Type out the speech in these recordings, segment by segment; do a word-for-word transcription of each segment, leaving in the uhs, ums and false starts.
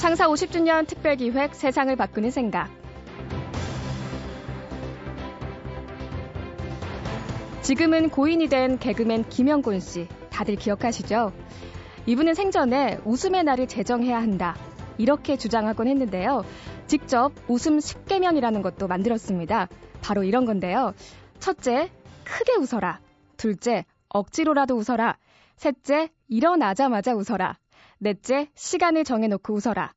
창사 오십 주년 특별기획 세상을 바꾸는 생각. 지금은 고인이 된 개그맨 김영곤 씨, 다들 기억하시죠? 이분은 생전에 웃음의 날을 제정해야 한다, 이렇게 주장하곤 했는데요. 직접 웃음 십 개명이라는 것도 만들었습니다. 바로 이런 건데요. 첫째, 크게 웃어라. 둘째, 억지로라도 웃어라. 셋째, 일어나자마자 웃어라. 넷째, 시간을 정해놓고 웃어라.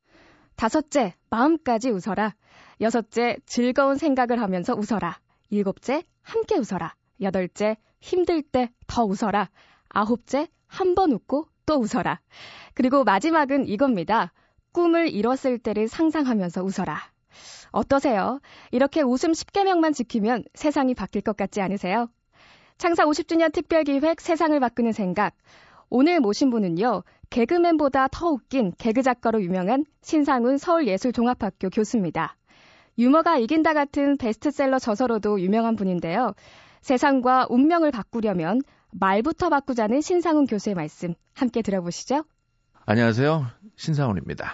다섯째, 마음까지 웃어라. 여섯째, 즐거운 생각을 하면서 웃어라. 일곱째, 함께 웃어라. 여덟째, 힘들 때 더 웃어라. 아홉째, 한 번 웃고 또 웃어라. 그리고 마지막은 이겁니다. 꿈을 이뤘을 때를 상상하면서 웃어라. 어떠세요? 이렇게 웃음 십 개명만 지키면 세상이 바뀔 것 같지 않으세요? 창사 오십 주년 특별기획 세상을 바꾸는 생각. 오늘 모신 분은요, 개그맨보다 더 웃긴 개그작가로 유명한 신상훈 서울예술종합학교 교수입니다. 유머가 이긴다 같은 베스트셀러 저서로도 유명한 분인데요. 세상과 운명을 바꾸려면 말부터 바꾸자는 신상훈 교수의 말씀 함께 들어보시죠. 안녕하세요. 신상훈입니다.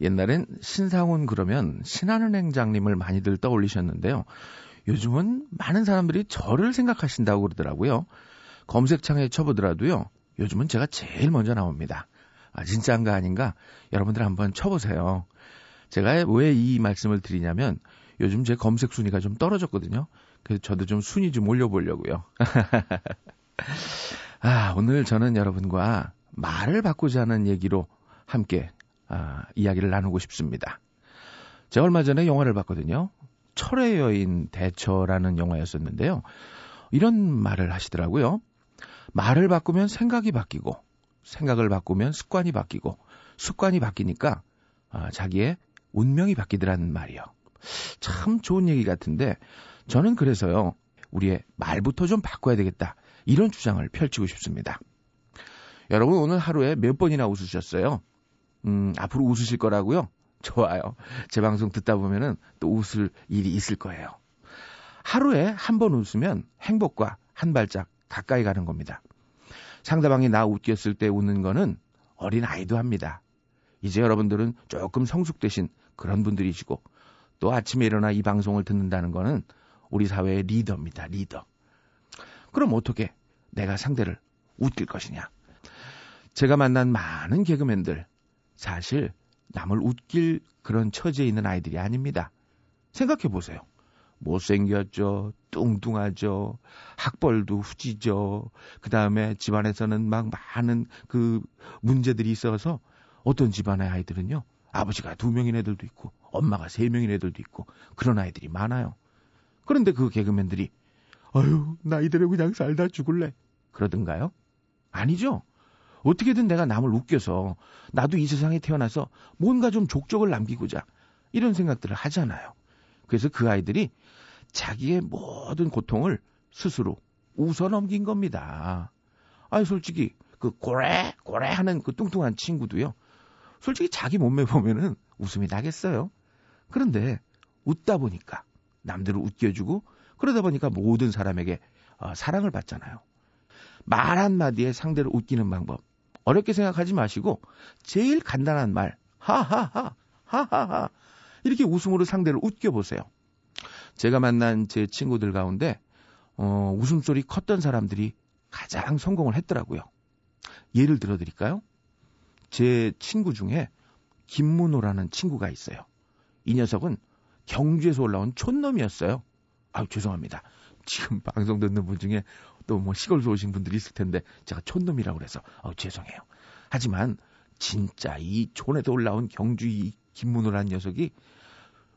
옛날엔 신상훈 그러면 신한은행장님을 많이들 떠올리셨는데요. 요즘은 많은 사람들이 저를 생각하신다고 그러더라고요. 검색창에 쳐보더라도요, 요즘은 제가 제일 먼저 나옵니다. 아, 진짜인가 아닌가? 여러분들 한번 쳐보세요. 제가 왜 이 말씀을 드리냐면 요즘 제 검색 순위가 좀 떨어졌거든요. 그래서 저도 좀 순위 좀 올려보려고요. 아, 오늘 저는 여러분과 말을 바꾸자는 얘기로 함께 아, 이야기를 나누고 싶습니다. 제가 얼마 전에 영화를 봤거든요. 철의 여인 대처라는 영화였었는데요. 이런 말을 하시더라고요. 말을 바꾸면 생각이 바뀌고, 생각을 바꾸면 습관이 바뀌고, 습관이 바뀌니까 아, 자기의 운명이 바뀌더라는 말이요. 참 좋은 얘기 같은데 저는 그래서요, 우리의 말부터 좀 바꿔야 되겠다, 이런 주장을 펼치고 싶습니다. 여러분 오늘 하루에 몇 번이나 웃으셨어요? 음, 앞으로 웃으실 거라고요? 좋아요. 제 방송 듣다 보면은 또 웃을 일이 있을 거예요. 하루에 한 번 웃으면 행복과 한 발짝 가까이 가는 겁니다. 상대방이 나 웃게 했을 때 웃는 거는 어린아이도 합니다. 이제 여러분들은 조금 성숙되신 그런 분들이시고, 또 아침에 일어나 이 방송을 듣는다는 거는 우리 사회의 리더입니다. 리더. 그럼 어떻게 내가 상대를 웃길 것이냐? 제가 만난 많은 개그맨들, 사실 남을 웃길 그런 처지에 있는 아이들이 아닙니다. 생각해 보세요. 못생겼죠. 뚱뚱하죠. 학벌도 후지죠. 그 다음에 집안에서는 막 많은 그 문제들이 있어서, 어떤 집안의 아이들은요, 아버지가 두 명인 애들도 있고 엄마가 세 명인 애들도 있고 그런 아이들이 많아요. 그런데 그 개그맨들이 아유, 나 이대로 그냥 살다 죽을래, 그러던가요? 아니죠. 어떻게든 내가 남을 웃겨서 나도 이 세상에 태어나서 뭔가 좀 족적을 남기고자, 이런 생각들을 하잖아요. 그래서 그 아이들이 자기의 모든 고통을 스스로 웃어 넘긴 겁니다. 아니 솔직히 그 고래 고래 하는 그 뚱뚱한 친구도요, 솔직히 자기 몸매 보면은 웃음이 나겠어요. 그런데 웃다 보니까 남들을 웃겨주고, 그러다 보니까 모든 사람에게 어, 사랑을 받잖아요. 말 한마디에 상대를 웃기는 방법, 어렵게 생각하지 마시고 제일 간단한 말, 하하하 하하하, 이렇게 웃음으로 상대를 웃겨보세요. 제가 만난 제 친구들 가운데 어, 웃음소리 컸던 사람들이 가장 성공을 했더라고요. 예를 들어드릴까요? 제 친구 중에 김문호라는 친구가 있어요. 이 녀석은 경주에서 올라온 촌놈이었어요. 아, 죄송합니다. 지금 방송 듣는 분 중에 또 뭐 시골에서 오신 분들이 있을 텐데 제가 촌놈이라고 그래서 아, 죄송해요. 하지만 진짜 이 촌에서 올라온 경주 이 김문호라는 녀석이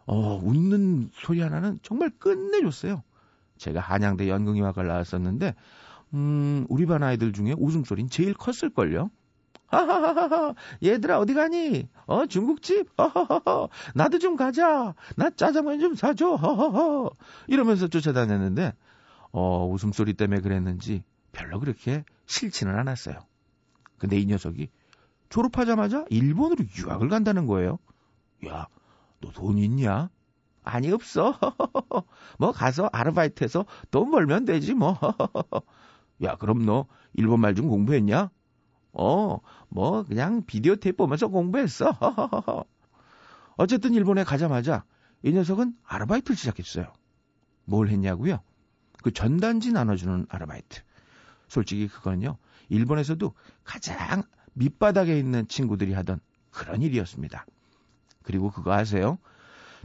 어, 웃는 소리 하나는 정말 끝내줬어요. 제가 한양대 연극영화과를 나왔었는데 음, 우리 반 아이들 중에 웃음소리는 제일 컸을걸요. 하하하하, 얘들아 어디 가니? 어, 중국집? 허허허, 나도 좀 가자. 나 짜장면 좀 사줘. 허허허. 이러면서 쫓아다녔는데 어, 웃음소리 때문에 그랬는지 별로 그렇게 싫지는 않았어요. 근데 이 녀석이 졸업하자마자 일본으로 유학을 간다는 거예요. 야, 너 돈 있냐? 아니, 없어. 허허허. 뭐 가서 아르바이트해서 돈 벌면 되지 뭐. 허허허. 야, 그럼 너 일본말 좀 공부했냐? 어, 뭐 그냥 비디오 테이프 보면서 공부했어. 어쨌든 일본에 가자마자 이 녀석은 아르바이트를 시작했어요. 뭘 했냐고요? 그 전단지 나눠주는 아르바이트. 솔직히 그건요, 일본에서도 가장 밑바닥에 있는 친구들이 하던 그런 일이었습니다. 그리고 그거 아세요?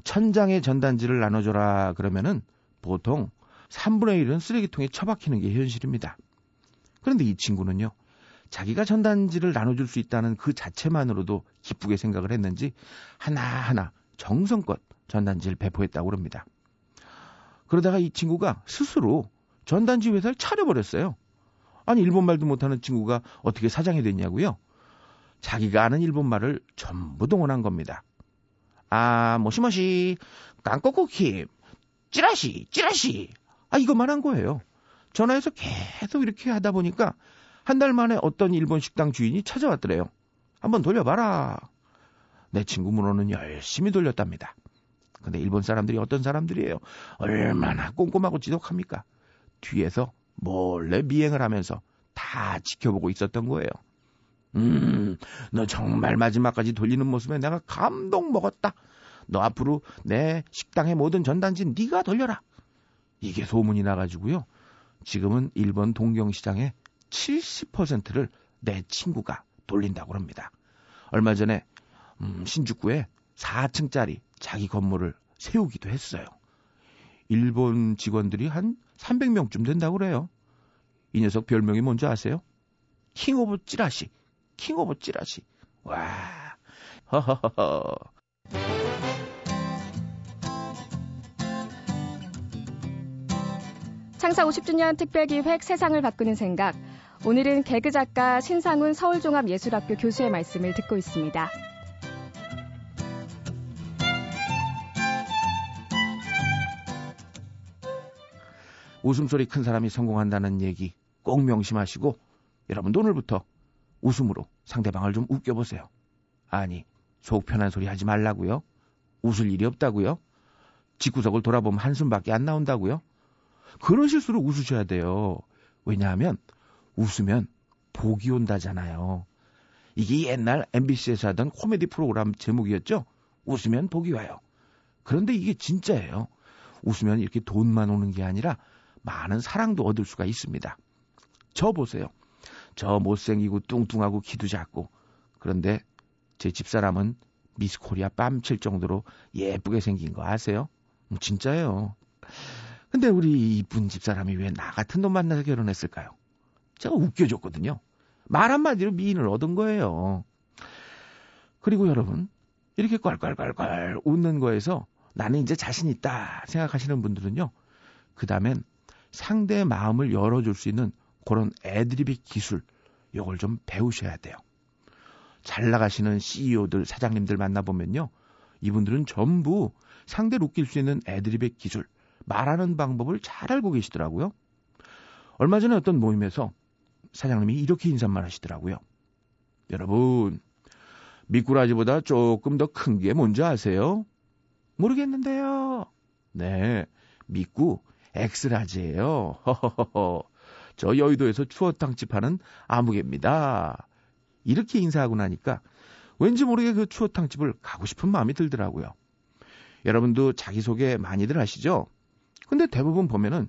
천 장의 전단지를 나눠줘라 그러면은 보통 삼분의 일은 쓰레기통에 처박히는 게 현실입니다. 그런데 이 친구는요, 자기가 전단지를 나눠줄 수 있다는 그 자체만으로도 기쁘게 생각을 했는지 하나하나 정성껏 전단지를 배포했다고 그럽니다. 그러다가 이 친구가 스스로 전단지 회사를 차려버렸어요. 아니, 일본말도 못하는 친구가 어떻게 사장이 됐냐고요? 자기가 아는 일본말을 전부 동원한 겁니다. 아, 모시모시, 깐꼬쿠킴, 찌라시, 찌라시. 아, 이것만 한 거예요. 전화해서 계속 이렇게 하다 보니까 한 달 만에 어떤 일본 식당 주인이 찾아왔더래요. 한번 돌려봐라. 내 친구 문어는 열심히 돌렸답니다. 근데 일본 사람들이 어떤 사람들이에요? 얼마나 꼼꼼하고 지독합니까? 뒤에서 몰래 미행을 하면서 다 지켜보고 있었던 거예요. 음, 너 정말 마지막까지 돌리는 모습에 내가 감동 먹었다. 너 앞으로 내 식당의 모든 전단지 네가 돌려라. 이게 소문이 나가지고요. 지금은 일본 동경시장의 칠십 퍼센트를 내 친구가 돌린다고 합니다. 얼마 전에 음, 신주쿠에 사 층짜리 자기 건물을 세우기도 했어요. 일본 직원들이 한 삼백 명쯤 된다고 그래요. 이 녀석 별명이 뭔지 아세요? 킹 오브 찌라시. 킹 오브 찌라시. 와. 허허허허. 창사 오십 주년 특별기획 세상을 바꾸는 생각. 오늘은 개그 작가 신상훈 서울종합예술학교 교수의 말씀을 듣고 있습니다. 웃음소리 큰 사람이 성공한다는 얘기 꼭 명심하시고, 여러분도 오늘부터 웃음으로 상대방을 좀 웃겨보세요. 아니, 속 편한 소리 하지 말라고요? 웃을 일이 없다고요? 집구석을 돌아보면 한숨밖에 안 나온다고요? 그런 실수로 웃으셔야 돼요. 왜냐하면 웃으면 복이 온다잖아요. 이게 옛날 엠비씨에서 하던 코미디 프로그램 제목이었죠? 웃으면 복이 와요. 그런데 이게 진짜예요. 웃으면 이렇게 돈만 오는 게 아니라 많은 사랑도 얻을 수가 있습니다. 저 보세요. 저 못생기고 뚱뚱하고 키도 작고. 그런데 제 집사람은 미스코리아 뺨칠 정도로 예쁘게 생긴 거 아세요? 진짜예요. 근데 우리 이쁜 집사람이 왜 나 같은 놈 만나서 결혼했을까요? 제가 웃겨줬거든요. 말 한마디로 미인을 얻은 거예요. 그리고 여러분, 이렇게 껄껄껄껄 웃는 거에서 나는 이제 자신 있다 생각하시는 분들은요, 그 다음엔 상대의 마음을 열어줄 수 있는 그런 애드리브 기술, 이걸 좀 배우셔야 돼요. 잘 나가시는 씨이오들, 사장님들 만나보면요, 이분들은 전부 상대를 웃길 수 있는 애드리브 기술, 말하는 방법을 잘 알고 계시더라고요. 얼마 전에 어떤 모임에서 사장님이 이렇게 인사말 하시더라고요. 여러분, 미꾸라지보다 조금 더 큰 게 뭔지 아세요? 모르겠는데요. 네, 미꾸 엑스라지예요. 허허허허. 저 여의도에서 추어탕집 하는 아무개입니다. 이렇게 인사하고 나니까 왠지 모르게 그 추어탕집을 가고 싶은 마음이 들더라고요. 여러분도 자기소개 많이들 하시죠? 근데 대부분 보면은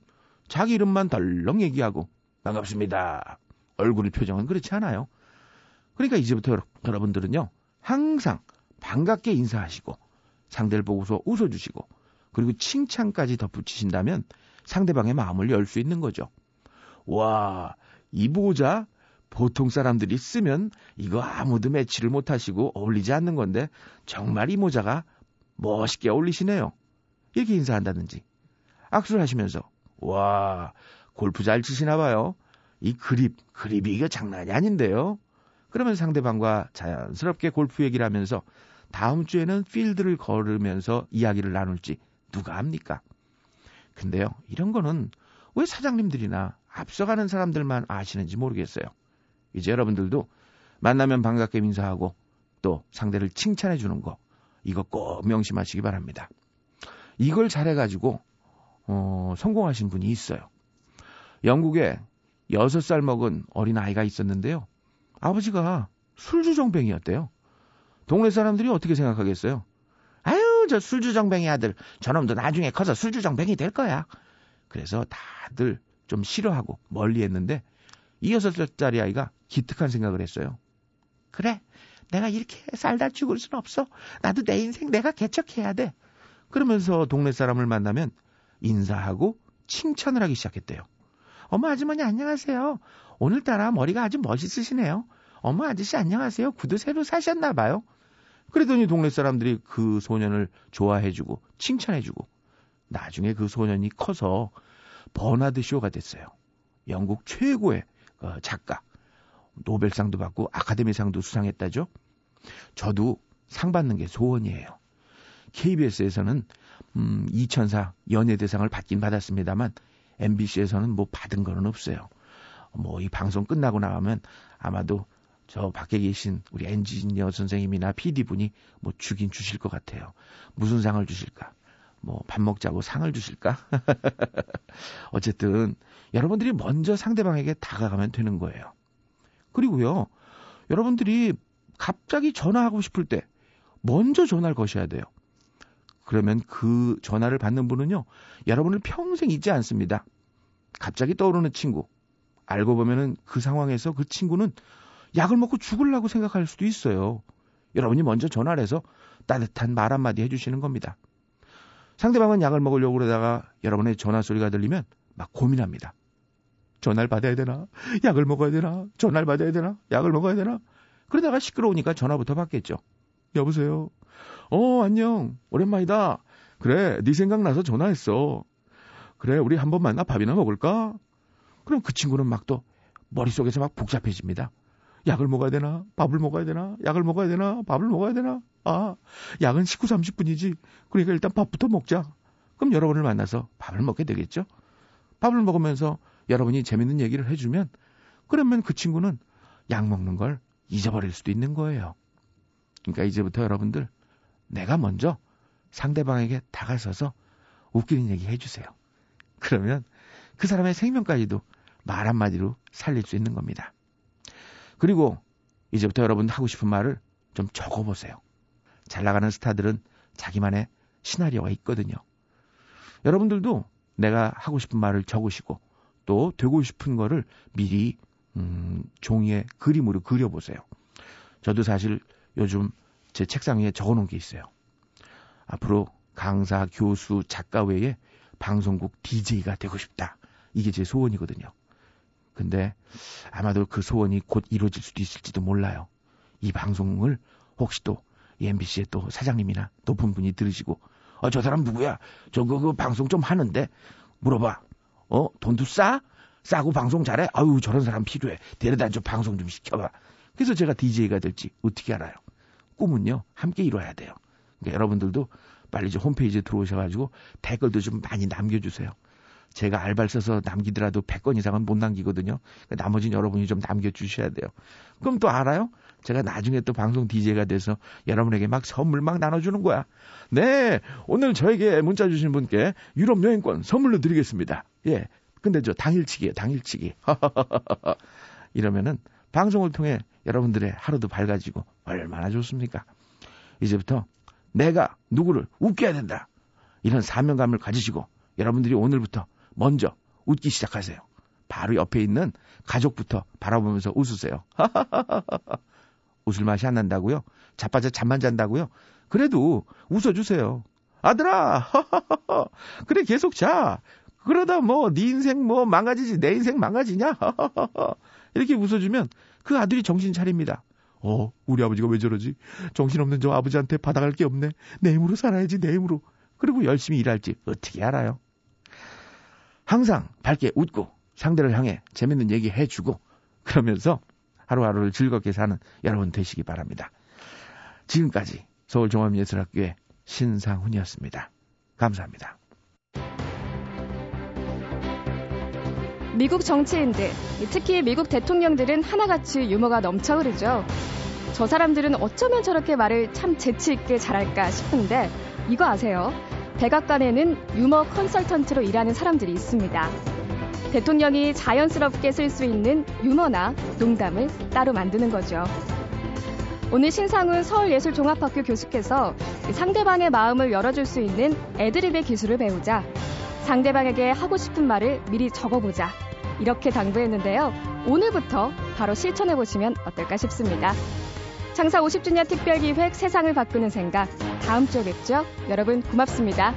자기 이름만 덜렁 얘기하고 반갑습니다. 얼굴의 표정은 그렇지 않아요. 그러니까 이제부터 여러분들은요, 항상 반갑게 인사하시고 상대를 보고서 웃어주시고, 그리고 칭찬까지 덧붙이신다면 상대방의 마음을 열 수 있는 거죠. 와, 이 모자 보통 사람들이 쓰면 이거 아무도 매치를 못하시고 어울리지 않는 건데 정말 이 모자가 멋있게 어울리시네요. 이렇게 인사한다든지, 악수를 하시면서 와, 골프 잘 치시나 봐요. 이 그립, 그립이 이거 장난이 아닌데요. 그러면 상대방과 자연스럽게 골프 얘기를 하면서 다음 주에는 필드를 걸으면서 이야기를 나눌지 누가 합니까? 근데요, 이런 거는 왜 사장님들이나 앞서가는 사람들만 아시는지 모르겠어요. 이제 여러분들도 만나면 반갑게 인사하고 또 상대를 칭찬해 주는 거, 이거 꼭 명심하시기 바랍니다. 이걸 잘해가지고 어, 성공하신 분이 있어요. 영국에 여섯 살 먹은 어린아이가 있었는데요. 아버지가 술주정뱅이였대요. 동네 사람들이 어떻게 생각하겠어요? 아유, 저 술주정뱅이 아들, 저놈도 나중에 커서 술주정뱅이 될 거야. 그래서 다들 좀 싫어하고 멀리했는데 여섯 살짜리 아이가 기특한 생각을 했어요. 그래, 내가 이렇게 살다 죽을 순 없어. 나도 내 인생 내가 개척해야 돼. 그러면서 동네 사람을 만나면 인사하고 칭찬을 하기 시작했대요. 어머 아주머니 안녕하세요. 오늘따라 머리가 아주 멋있으시네요. 어머 아저씨 안녕하세요. 구두 새로 사셨나 봐요. 그러더니 동네 사람들이 그 소년을 좋아해주고 칭찬해주고 나중에 그 소년이 커서 버나드 쇼가 됐어요. 영국 최고의 작가, 노벨상도 받고 아카데미상도 수상했다죠. 저도 상 받는 게 소원이에요. 케이비에스에서는 음, 이천사 연예대상을 받긴 받았습니다만 엠비씨에서는 뭐 받은 거는 없어요. 뭐 이 방송 끝나고 나가면 아마도 저 밖에 계신 우리 엔지니어 선생님이나 피디분이 뭐 주긴 주실 것 같아요. 무슨 상을 주실까? 뭐 밥 먹자고 상을 주실까? 어쨌든 여러분들이 먼저 상대방에게 다가가면 되는 거예요. 그리고요, 여러분들이 갑자기 전화하고 싶을 때 먼저 전화를 거셔야 돼요. 그러면 그 전화를 받는 분은요, 여러분을 평생 잊지 않습니다. 갑자기 떠오르는 친구. 알고 보면은 그 상황에서 그 친구는 약을 먹고 죽으려고 생각할 수도 있어요. 여러분이 먼저 전화를 해서 따뜻한 말 한마디 해주시는 겁니다. 상대방은 약을 먹으려고 그러다가 여러분의 전화 소리가 들리면 막 고민합니다. 전화를 받아야 되나? 약을 먹어야 되나? 전화를 받아야 되나? 약을 먹어야 되나? 그러다가 시끄러우니까 전화부터 받겠죠. 여보세요? 어, 안녕. 오랜만이다. 그래, 네 생각나서 전화했어. 그래, 우리 한번 만나 밥이나 먹을까? 그럼 그 친구는 막 또 머릿속에서 막 복잡해집니다. 약을 먹어야 되나? 밥을 먹어야 되나? 약을 먹어야 되나? 밥을 먹어야 되나? 아, 약은 십구, 삼십 분이지. 그러니까 일단 밥부터 먹자. 그럼 여러분을 만나서 밥을 먹게 되겠죠. 밥을 먹으면서 여러분이 재밌는 얘기를 해주면 그러면 그 친구는 약 먹는 걸 잊어버릴 수도 있는 거예요. 그러니까 이제부터 여러분들 내가 먼저 상대방에게 다가서서 웃기는 얘기 해주세요. 그러면 그 사람의 생명까지도 말 한마디로 살릴 수 있는 겁니다. 그리고 이제부터 여러분 하고 싶은 말을 좀 적어보세요. 잘 나가는 스타들은 자기만의 시나리오가 있거든요. 여러분들도 내가 하고 싶은 말을 적으시고 또 되고 싶은 거를 미리 음, 종이에 그림으로 그려보세요. 저도 사실 요즘 제 책상 위에 적어놓은 게 있어요. 앞으로 강사, 교수, 작가 외에 방송국 디제이가 되고 싶다. 이게 제 소원이거든요. 근데 아마도 그 소원이 곧 이루어질 수도 있을지도 몰라요. 이 방송을 혹시 또 엠비씨의 또 사장님이나 높은 분이 들으시고 어, 저 사람 누구야? 저 그, 그 방송 좀 하는데 물어봐. 어? 돈도 싸? 싸고 방송 잘해? 아유 저런 사람 필요해. 데려다 좀 방송 좀 시켜봐. 그래서 제가 디제이가 될지 어떻게 알아요. 꿈은요. 함께 이뤄야 돼요. 그러니까 여러분들도 빨리 이제 홈페이지에 들어오셔가지고 댓글도 좀 많이 남겨주세요. 제가 알바를 써서 남기더라도 백 건 이상은 못 남기거든요. 그러니까 나머지는 여러분이 좀 남겨주셔야 돼요. 그럼 또 알아요? 제가 나중에 또 방송 디제이가 돼서 여러분에게 막 선물 막 나눠주는 거야. 네, 오늘 저에게 문자 주신 분께 유럽 여행권 선물로 드리겠습니다. 예, 근데 저 당일치기예요, 당일치기. 이러면은 방송을 통해 여러분들의 하루도 밝아지고 얼마나 좋습니까? 이제부터 내가 누구를 웃겨야 된다. 이런 사명감을 가지시고 여러분들이 오늘부터 먼저 웃기 시작하세요. 바로 옆에 있는 가족부터 바라보면서 웃으세요. 웃을 맛이 안 난다고요? 자빠져 잠만 잔다고요? 그래도 웃어주세요. 아들아, 그래 계속 자. 그러다 뭐 네 인생 뭐 망가지지 내 인생 망가지냐? 이렇게 웃어주면 그 아들이 정신 차립니다. 어, 우리 아버지가 왜 저러지? 정신없는 저 아버지한테 받아갈 게 없네. 내 힘으로 살아야지 내 힘으로. 그리고 열심히 일할지 어떻게 알아요? 항상 밝게 웃고 상대를 향해 재밌는 얘기 해주고 그러면서 하루하루를 즐겁게 사는 여러분 되시기 바랍니다. 지금까지 서울종합예술학교의 신상훈이었습니다. 감사합니다. 미국 정치인들, 특히 미국 대통령들은 하나같이 유머가 넘쳐 흐르죠. 저 사람들은 어쩌면 저렇게 말을 참 재치있게 잘할까 싶은데 이거 아세요? 백악관에는 유머 컨설턴트로 일하는 사람들이 있습니다. 대통령이 자연스럽게 쓸 수 있는 유머나 농담을 따로 만드는 거죠. 오늘 신상훈 서울예술종합학교 교수께서 상대방의 마음을 열어줄 수 있는 애드립의 기술을 배우자, 상대방에게 하고 싶은 말을 미리 적어보자, 이렇게 당부했는데요. 오늘부터 바로 실천해보시면 어떨까 싶습니다. 창사 오십 주년 특별기획 세상을 바꾸는 생각, 다음 주에 뵙죠. 여러분 고맙습니다.